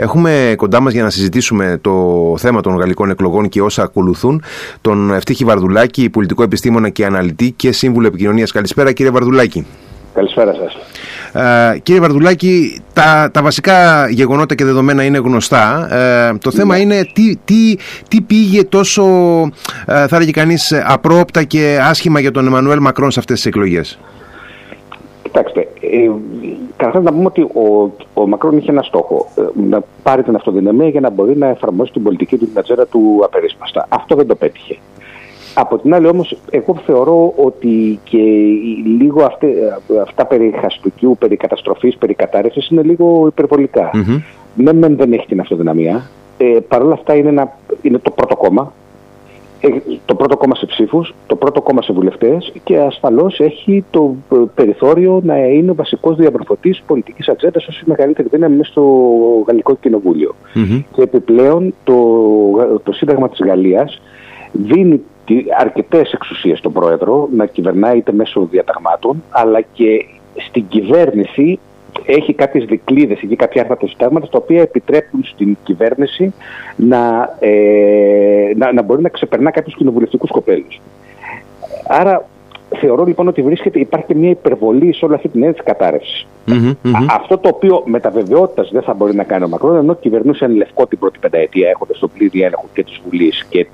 Έχουμε κοντά μας για να συζητήσουμε το θέμα των γαλλικών εκλογών και όσα ακολουθούν τον Ευτύχη Βαρδουλάκη, πολιτικό επιστήμονα και αναλυτή και σύμβουλο επικοινωνίας. Καλησπέρα κύριε Βαρδουλάκη. Καλησπέρα σας. Κύριε Βαρδουλάκη, τα βασικά γεγονότα και δεδομένα είναι γνωστά. Το θέμα είναι τι πήγε τόσο, θα έλεγε κανείς, απρόοπτα και άσχημα για τον Εμμανουέλ Μακρόν σε αυτές τις εκλογές. Κοιτάξτε, καταρχάς να πούμε ότι ο Μακρόν είχε ένα στόχο. Να πάρει την αυτοδυναμία για να μπορεί να εφαρμόσει την πολιτική του την ατζέντα του απερίσπαστα. Αυτό δεν το πέτυχε. Από την άλλη όμως, εγώ θεωρώ ότι και λίγο αυτά περί χαστουκιού, περί καταστροφής, περί κατάρρευσης είναι λίγο υπερβολικά. Mm-hmm. Ναι, δεν έχει την αυτοδυναμία. Παρ' όλα αυτά είναι το πρώτο κόμμα. Το πρώτο κόμμα σε ψήφους, το πρώτο κόμμα σε βουλευτές και ασφαλώς έχει το περιθώριο να είναι ο βασικός διαμορφωτής πολιτικής ατζέντας ως η μεγαλύτερη δύναμη μέσα στο Γαλλικό Κοινοβούλιο. Mm-hmm. Και επιπλέον το Σύνταγμα της Γαλλίας δίνει αρκετές εξουσίες στον Πρόεδρο να κυβερνάει είτε μέσω διαταγμάτων, αλλά και στην κυβέρνηση έχει κάποιες δικλείδες ή κάποια άρθρα του συντάγματος τα οποία επιτρέπουν στην κυβέρνηση να μπορεί να ξεπερνά κάποιους κοινοβουλευτικούς κοπέλους. Άρα θεωρώ λοιπόν ότι υπάρχει και μια υπερβολή σε όλη αυτή την έννοια της κατάρρευσης. Mm-hmm, mm-hmm. Αυτό το οποίο με τα βεβαιότητας δεν θα μπορεί να κάνει ο Μακρόν, ενώ κυβερνούσε εν λευκό την πρώτη πενταετία έχοντας τον πλήρη έλεγχο και της Βουλής και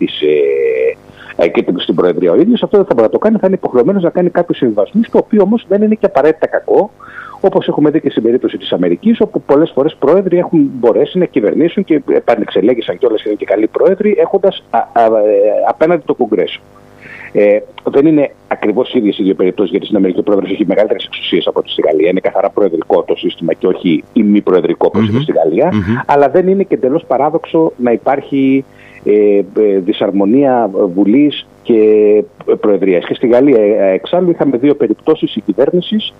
και στην Προεδρία ο ίδιος, αυτό δεν θα μπορεί να το κάνει, θα είναι υποχρεωμένος να κάνει κάποιους συμβασμούς, το οποίο όμως δεν είναι και απαραίτητα κακό, όπως έχουμε δει και στην περίπτωση της Αμερικής, όπου πολλές φορές πρόεδροι έχουν μπορέσει να κυβερνήσουν και επανεξελέγησαν κιόλας και είναι και καλοί πρόεδροι, έχοντας απέναντι το Κογκρέσο. Δεν είναι ακριβώς ίδιες οι δύο περιπτώσεις, γιατί στην Αμερική ο πρόεδρος έχει μεγαλύτερες εξουσίες από ό,τι στη Γαλλία. Είναι καθαρά προεδρικό το σύστημα και όχι ημιπροεδρικό όπως είναι στη Γαλλία. Mm-hmm. Αλλά δεν είναι και εντελώς παράδοξο να υπάρχει δυσαρμονία Βουλής και Προεδρίας. Και στη Γαλλία εξάλλου είχαμε δύο περιπτώσεις κυβέρνησης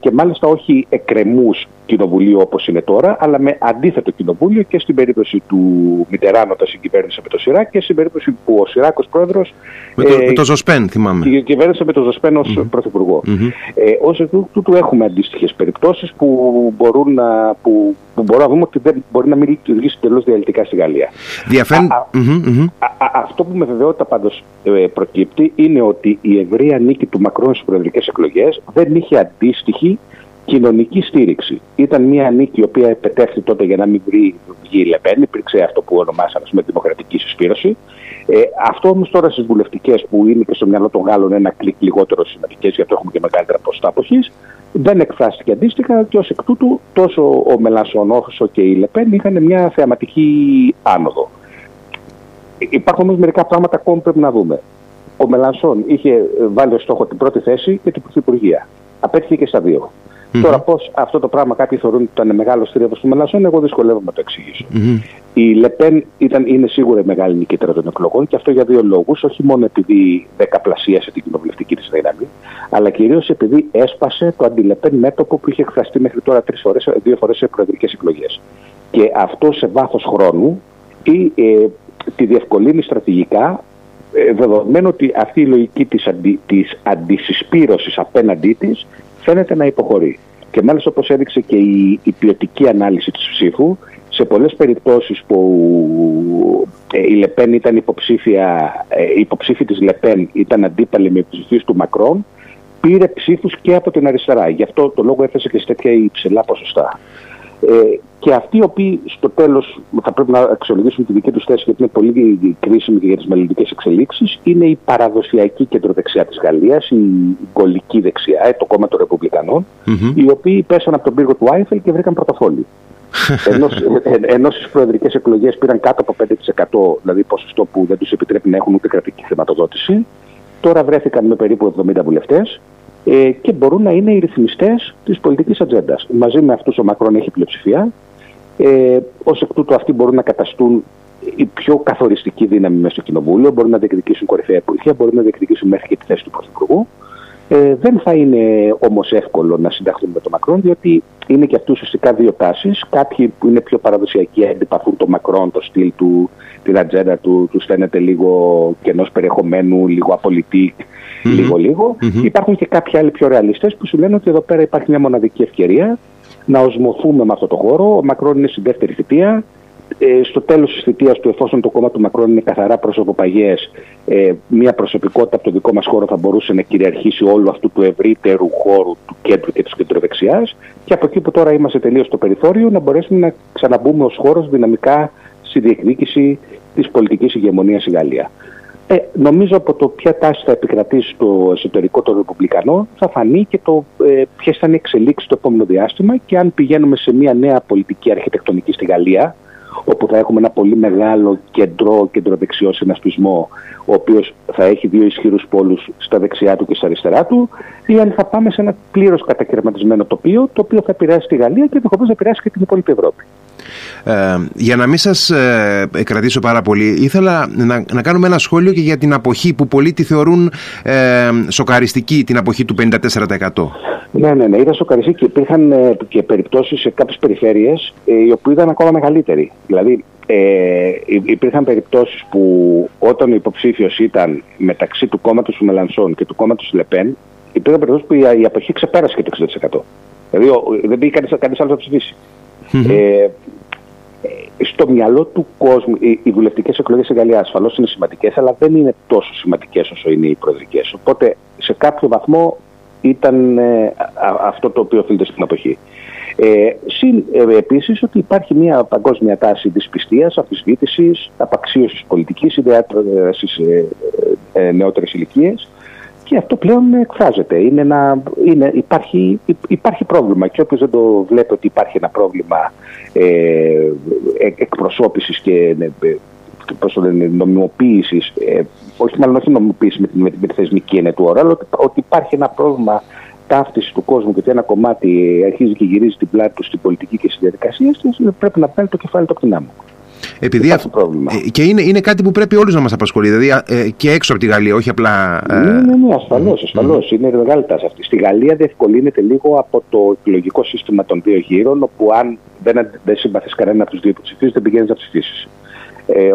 και μάλιστα όχι εκκρεμούς κοινοβουλίου όπως είναι τώρα, αλλά με αντίθετο κοινοβούλιο και στην περίπτωση του Μιτεράν όταν συγκυβέρνησε με το Σιράκ και στην περίπτωση που ο Σιράκ ως πρόεδρος με το Ζοσπέν, θυμάμαι. Κυβέρνησε με το Ζοσπέν ως πρωθυπουργό. Mm-hmm. Ως εκ τούτου έχουμε αντίστοιχες περιπτώσεις που μπορούμε να δούμε ότι δεν μπορεί να μην λειτουργήσει τελώς διαλυτικά στη Γαλλία. Αυτό που με βεβαιότητα πάντως προκύπτει είναι ότι η ευρεία νίκη του Μακρόν στις προεδρικές εκλογές δεν είχε αντίστοιχη κοινωνική στήριξη. Ήταν μια νίκη η οποία επετέφθη τότε για να μην βγει η Λεπέν, υπήρξε αυτό που ονομάσαμε με δημοκρατική συσπήρωση. Αυτό όμως τώρα στις βουλευτικές που είναι και στο μυαλό των Γάλλων ένα κλικ λιγότερο σημαντικές, γιατί έχουμε και μεγαλύτερα ποσοστά αποχής, δεν εκφράστηκε αντίστοιχα και ως εκ τούτου τόσο ο Μελανσόν όσο και η Λεπέν είχαν μια θεαματική άνοδο. Υπάρχουν όμως μερικά πράγματα ακόμα πρέπει να δούμε. Ο Μελανσόν είχε βάλει ως στόχο την πρώτη θέση και την πρωθυπουργία. Απέτυχε και στα δύο. Mm-hmm. Τώρα, πώς αυτό το πράγμα κάποιοι θεωρούν ότι ήταν μεγάλο θρίαμβος του Μελανσόν, εγώ δυσκολεύομαι να το εξηγήσω. Mm-hmm. Η Λεπέν είναι σίγουρα η μεγάλη νικήτρια των εκλογών και αυτό για δύο λόγους. Όχι μόνο επειδή δεκαπλασίασε την κοινοβουλευτική της δύναμη, αλλά κυρίως επειδή έσπασε το αντι-Λεπέν μέτωπο που είχε εκφραστεί μέχρι τώρα δύο φορές σε προεδρικές εκλογές. Και αυτό σε βάθος χρόνου τη διευκολύνει στρατηγικά, δεδομένου ότι αυτή η λογική της αντισυσπήρωσης απέναντί της φαίνεται να υποχωρεί. Και μάλιστα όπως έδειξε και η ποιοτική ανάλυση της ψήφου, σε πολλές περιπτώσεις που η Λεπέν ήταν υποψήφοι της Λεπέν ήταν αντίπαλοι με υποψηφίους του Μακρόν, πήρε ψήφους και από την αριστερά. Γι' αυτό το λόγο έφτασε και σε τέτοια υψηλά ποσοστά. Και αυτοί οι οποίοι στο τέλος θα πρέπει να αξιολογήσουν τη δική τους θέση, γιατί είναι πολύ κρίσιμη και για τις μελλοντικές εξελίξεις, είναι η παραδοσιακή κεντροδεξιά της Γαλλίας, η γκολική δεξιά, το κόμμα των Ρεπουμπλικανών, mm-hmm. οι οποίοι πέσαν από τον πύργο του Άιφελ και βρήκαν πρωτοφόλι. Ενώ στις προεδρικές εκλογές πήραν κάτω από 5%, δηλαδή ποσοστό που δεν τους επιτρέπει να έχουν ούτε κρατική χρηματοδότηση, τώρα βρέθηκαν με περίπου 70 βουλευτές. Και μπορούν να είναι οι ρυθμιστές της πολιτικής ατζέντας. Μαζί με αυτούς ο Μακρόν έχει πλειοψηφία. Ως εκ τούτου αυτοί μπορούν να καταστούν η πιο καθοριστική δύναμη μέσα στο κοινοβούλιο, μπορούν να διεκδικήσουν κορυφαία υπουργεία, μπορούν να διεκδικήσουν μέχρι και τη θέση του πρωθυπουργού. Δεν θα είναι όμως εύκολο να συνταχθούν με τον Μακρόν, διότι είναι και αυτοί ουσιαστικά δύο τάσεις. Κάποιοι που είναι πιο παραδοσιακοί αντιπαθούν τον Μακρόν, το στυλ του, την ατζέντα του, τους φαίνεται λίγο κενός περιεχομένου, λίγο απολυτή, λίγο. Mm-hmm. Υπάρχουν και κάποιοι άλλοι πιο ρεαλιστές που σου λένε ότι εδώ πέρα υπάρχει μια μοναδική ευκαιρία. να οσμωθούμε με αυτό το χώρο. Ο Μακρόν είναι στη δεύτερη θητεία. Στο τέλος της θητείας του, εφόσον το κόμμα του Μακρόν είναι καθαρά προσωποπαγές, μια προσωπικότητα από το δικό μας χώρο θα μπορούσε να κυριαρχήσει όλου αυτού του ευρύτερου χώρου του κέντρου και της κεντροδεξιάς, και από εκεί που τώρα είμαστε τελείως στο περιθώριο να μπορέσουμε να ξαναμπούμε ως χώρος δυναμικά στη διεκδίκηση της πολιτικής ηγεμονίας στη Γαλλία. Νομίζω από το ποια τάση θα επικρατήσει στο εσωτερικό των Ρεπουμπλικανών θα φανεί και το ποιες θα είναι εξελίξεις το επόμενο διάστημα, και αν πηγαίνουμε σε μια νέα πολιτική αρχιτεκτονική στη Γαλλία, όπου θα έχουμε ένα πολύ μεγάλο κεντροδεξιό συνασπισμό, ο οποίος θα έχει δύο ισχυρούς πόλους στα δεξιά του και στα αριστερά του, ή αν θα πάμε σε ένα πλήρως κατακαιρματισμένο τοπίο, το οποίο θα επηρεάσει τη Γαλλία και ενδεχομένως θα επηρεάσει και την υπόλοιπη Ευρώπη. Για να μην σας κρατήσω πάρα πολύ, ήθελα να κάνουμε ένα σχόλιο και για την αποχή που πολλοί τη θεωρούν σοκαριστική, την αποχή του 54%. Ναι, ήταν σοκαριστική, και υπήρχαν και περιπτώσεις σε κάποιες περιφέρειες οι οποίες ήταν ακόμα μεγαλύτεροι. Δηλαδή υπήρχαν περιπτώσεις που όταν ο υποψήφιος ήταν μεταξύ του κόμματος του Μελανσόν και του κόμματος του Λεπέν, υπήρχαν περιπτώσεις που η αποχή ξεπέρασε και το 60%. Δηλαδή δεν πήγε κανείς άλλος να ψηφίσει. Στο μυαλό του κόσμου, οι βουλευτικές εκλογές στη Γαλλία ασφαλώς είναι σημαντικές, αλλά δεν είναι τόσο σημαντικές όσο είναι οι προεδρικές. Οπότε σε κάποιο βαθμό ήταν αυτό το οποίο οφείλεται στην αποχή. Επίσης ότι υπάρχει μια παγκόσμια τάση δυσπιστίας, αμφισβήτησης, απαξίωσης πολιτικής, ιδιαίτερα στις νεότερες ηλικίες, και αυτό πλέον εκφράζεται. Υπάρχει πρόβλημα, και όποιος δεν το βλέπει ότι υπάρχει ένα πρόβλημα εκπροσώπησης και νομιμοποίησης, όχι νομιμοποίηση με τη θεσμική έννοια του όρου, αλλά ότι υπάρχει ένα πρόβλημα ταύτισης του κόσμου, και ότι ένα κομμάτι αρχίζει και γυρίζει την πλάτη του στην πολιτική και στις διαδικασίες, πρέπει να παίρνει το κεφάλι του ακτινά μου. Και είναι κάτι που πρέπει όλους να μας απασχολεί, δηλαδή και έξω από τη Γαλλία, όχι απλά. Ναι, ασφαλώς. Είναι μεγάλη τάση αυτή. Στη Γαλλία διευκολύνεται λίγο από το εκλογικό σύστημα των δύο γύρων, όπου αν δεν συμπαθείς κανένα από τους δύο υποψηφίους, δεν πηγαίνεις να ψηφίσεις.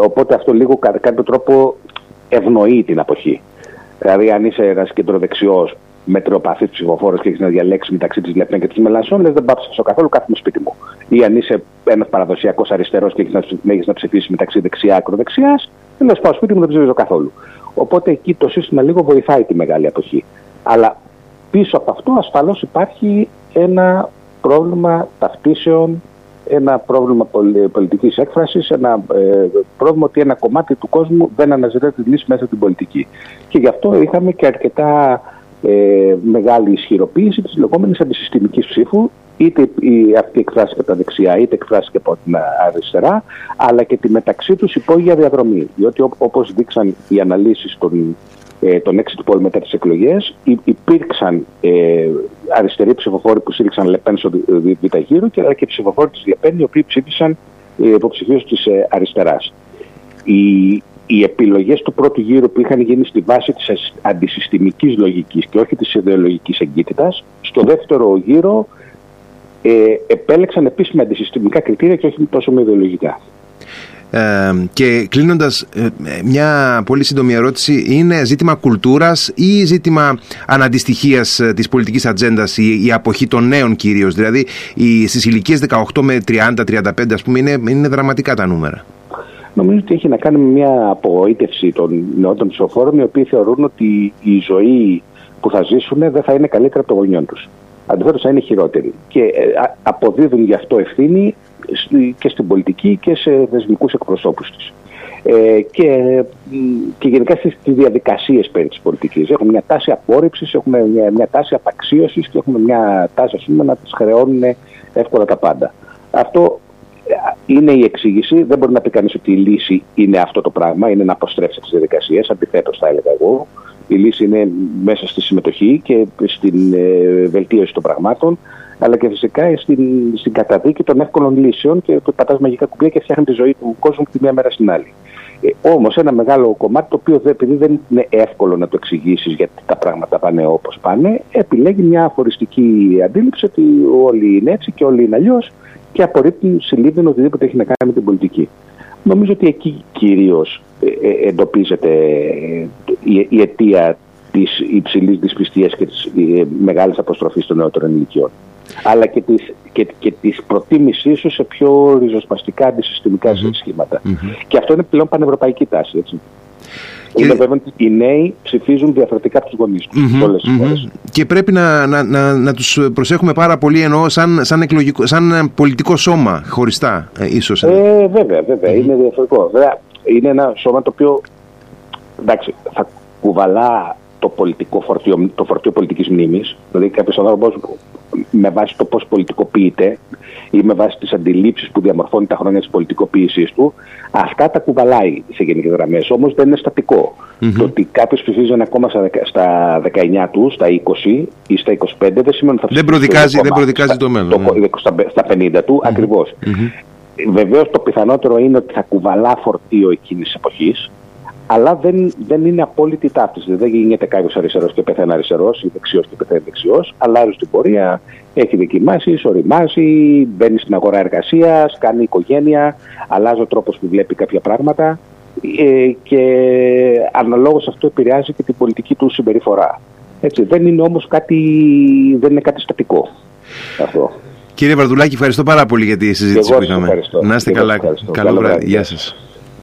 Οπότε αυτό λίγο κατά κάποιο τρόπο ευνοεί την αποχή. Δηλαδή, αν είσαι ένας κεντροδεξιός μετριοπαθής ψηφοφόρος και έχεις να διαλέξεις μεταξύ της Λεπέν και της Μελανσόν, λες δεν πάω ψηφίσω καθόλου, κάθομαι σπίτι μου. Ή αν είσαι ένας παραδοσιακός αριστερός και έχεις να ψηφίσεις μεταξύ δεξιά-ακροδεξιάς, λες πάω σπίτι μου, δεν ψηφίζω καθόλου. Οπότε εκεί το σύστημα λίγο βοηθάει τη μεγάλη αποχή. Αλλά πίσω από αυτό ασφαλώς υπάρχει ένα πρόβλημα ταυτίσεων, ένα πρόβλημα πολιτικής έκφρασης, ένα πρόβλημα ότι ένα κομμάτι του κόσμου δεν αναζητά τη λύση μέσα στην πολιτική. Και γι' αυτό είχαμε και αρκετά μεγάλη ισχυροποίηση της λεγόμενης αντισυστημικής ψήφου, είτε αυτή εκφράστηκε από τα δεξιά, είτε εκφράστηκε από την αριστερά, αλλά και τη μεταξύ τους υπόγεια διαδρομή. Διότι όπως δείξαν οι αναλύσεις των exit poll μετά τις εκλογές, υπήρξαν αριστεροί ψηφοφόροι που στήριξαν Λεπέν στο β' γύρο, και ψηφοφόροι της Λεπέν οι οποίοι ψήφισαν υποψηφίους της αριστεράς. Οι επιλογές του πρώτου γύρου που είχαν γίνει στη βάση της αντισυστημικής λογικής και όχι της ιδεολογικής εγκύτητας, στο δεύτερο γύρο επέλεξαν επίσημα αντισυστημικά κριτήρια και όχι τόσο με ιδεολογικά. Και κλείνοντας, μια πολύ σύντομη ερώτηση. Είναι ζήτημα κουλτούρας ή ζήτημα αναντιστοιχίας της πολιτικής ατζέντας η αποχή των νέων κυρίως? Δηλαδή στις ηλικίες 18 με 30-35 ας πούμε είναι δραματικά τα νούμερα. Νομίζω ότι έχει να κάνει με μια απογοήτευση των νεότερων ψηφοφόρων, οι οποίοι θεωρούν ότι η ζωή που θα ζήσουν δεν θα είναι καλύτερα από των γονιών τους. Αντιθέτως θα είναι χειρότερη. Και αποδίδουν γι' αυτό ευθύνη και στην πολιτική και σε θεσμικούς εκπροσώπους της. Και γενικά στις διαδικασίες περί της πολιτικής. Έχουμε μια τάση απόρριψης, έχουμε μια τάση απαξίωσης και έχουμε μια τάση να τις χρεώνουν εύκολα τα πάντα. Αυτό είναι η εξήγηση. Δεν μπορεί να πει κανείς ότι η λύση είναι αυτό το πράγμα, είναι να αποστρέψει τις διαδικασίες. Αντιθέτως, θα έλεγα εγώ, η λύση είναι μέσα στη συμμετοχή και στην βελτίωση των πραγμάτων, αλλά και φυσικά στην καταδίκη των εύκολων λύσεων, και το πατάς μαγικά κουμπιά και φτιάχνει τη ζωή του κόσμου τη μία μέρα στην άλλη. Όμως ένα μεγάλο κομμάτι, το οποίο επειδή δεν είναι εύκολο να το εξηγήσεις γιατί τα πράγματα πάνε όπως πάνε, επιλέγει μια αφοριστική αντίληψη ότι όλοι είναι έτσι και όλοι είναι αλλιώς, και απορρίπτουν συλλήβδεν οτιδήποτε έχει να κάνει με την πολιτική. Νομίζω ότι εκεί κυρίως εντοπίζεται η αιτία της υψηλής δυσπιστίας και της μεγάλης αποστροφής των νεότερων ηλικιών, αλλά και της προτίμησής τους σε πιο ριζοσπαστικά αντισυστημικά σχήματα. Και αυτό είναι πλέον πανευρωπαϊκή τάση, έτσι. Είναι βέβαια ότι οι νέοι ψηφίζουν διαφορετικά από τους γονείς τους όλες τις φορές. Και πρέπει να τους προσέχουμε πάρα πολύ, εννοώ σαν πολιτικό σώμα, χωριστά ίσως. Βέβαια, είναι διαφορετικό. Βέβαια, είναι ένα σώμα το οποίο, εντάξει, θα κουβαλά το πολιτικό φορτίο, το φορτίο πολιτικής μνήμης. Δηλαδή κάποιος άνθρωπος με βάση το πώς πολιτικοποιείται ή με βάση τις αντιλήψεις που διαμορφώνει τα χρόνια της πολιτικοποίησής του, αυτά τα κουβαλάει σε γενικές γραμμές. Όμως δεν είναι στατικό. Το ότι κάποιος ψηφίζει ένα κόμμα στα 19 του, στα 20 ή στα 25 δεν σημαίνει ότι θα ψηφίσει. Δεν προδικάζει το μέλλον. Στα 50 του ακριβώς. Βεβαίως το πιθανότερο είναι ότι θα κουβαλά φορτίο εκείνης της εποχής. Αλλά δεν είναι απόλυτη ταύτιση. Δεν γίνεται κάποιος αριστερός και πεθαίνει αριστερός ή δεξιός και πεθαίνει δεξιός. Αλλάζει την πορεία, έχει δοκιμάσει, οριμάσει, μπαίνει στην αγορά εργασίας, κάνει οικογένεια, αλλάζει ο τρόπος που βλέπει κάποια πράγματα και αναλόγως αυτό επηρεάζει και την πολιτική του συμπεριφορά. Έτσι, δεν είναι όμως κάτι στατικό αυτό. Κύριε Βαρδουλάκη, ευχαριστώ πάρα πολύ για τη συζήτηση που είχαμε. Να είστε καλά. Καλό βράδυ. Γεια σας.